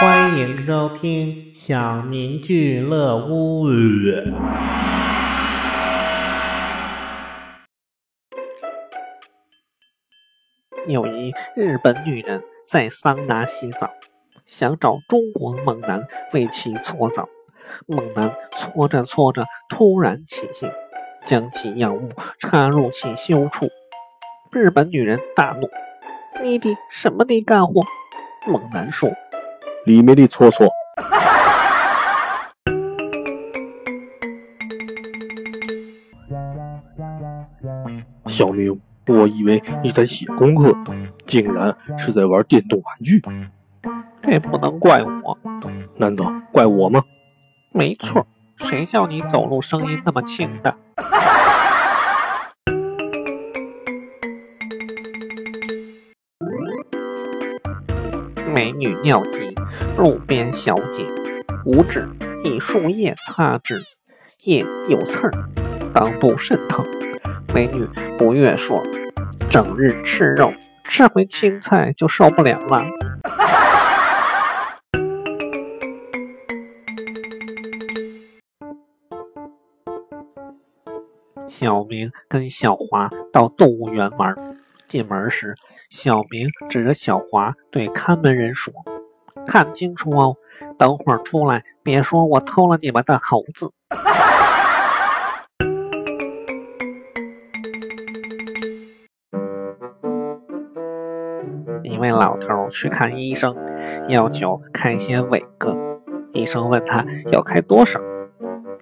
欢迎收听小民俱乐屋。有一日本女人在桑拿洗澡，想找中国猛男为其搓澡。猛男搓着搓着突然起兴，将其药物插入其羞处。日本女人大怒：“你的什么的干活？”猛男说：“里面的搓搓。”小明，我以为你在写功课，竟然是在玩电动玩具。这不能怪我。难道怪我吗？没错，谁叫你走路声音那么轻的。美女尿急，路边小姐五指以树叶擦之，叶有刺儿，当不甚疼。美女不悦说：“整日吃肉，吃回青菜就受不了了。”小明跟小华到动物园玩，进门时小明指着小华对看门人说：“看清楚哦，等会儿出来别说我偷了你们的猴子。”一位老头去看医生，要求开些伟哥。医生问他要开多少，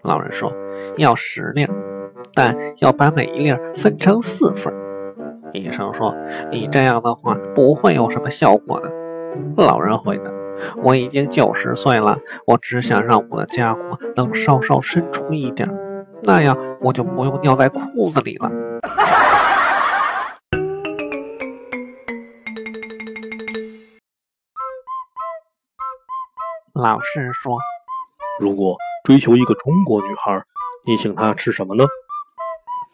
老人说要10粒，但要把每一粒分成4份。医生说：“你这样的话不会有什么效果的。”老人回答：“我已经90岁了，我只想让我的家伙能稍稍伸出一点，那样我就不用尿在裤子里了。”老师说：“如果追求一个中国女孩，你请她吃什么呢？”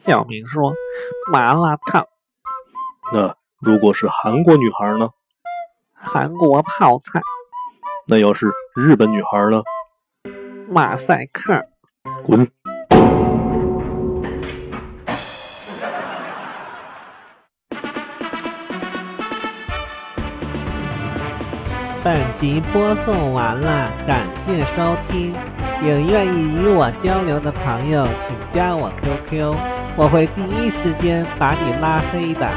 小明说：“麻辣烫。”“那如果是韩国女孩呢？”“韩国泡菜。”“那要是日本女孩呢？”“马赛克。”“滚！”本集播送完了，感谢收听。有愿意与我交流的朋友，请加我 QQ， 我会第一时间把你拉黑的。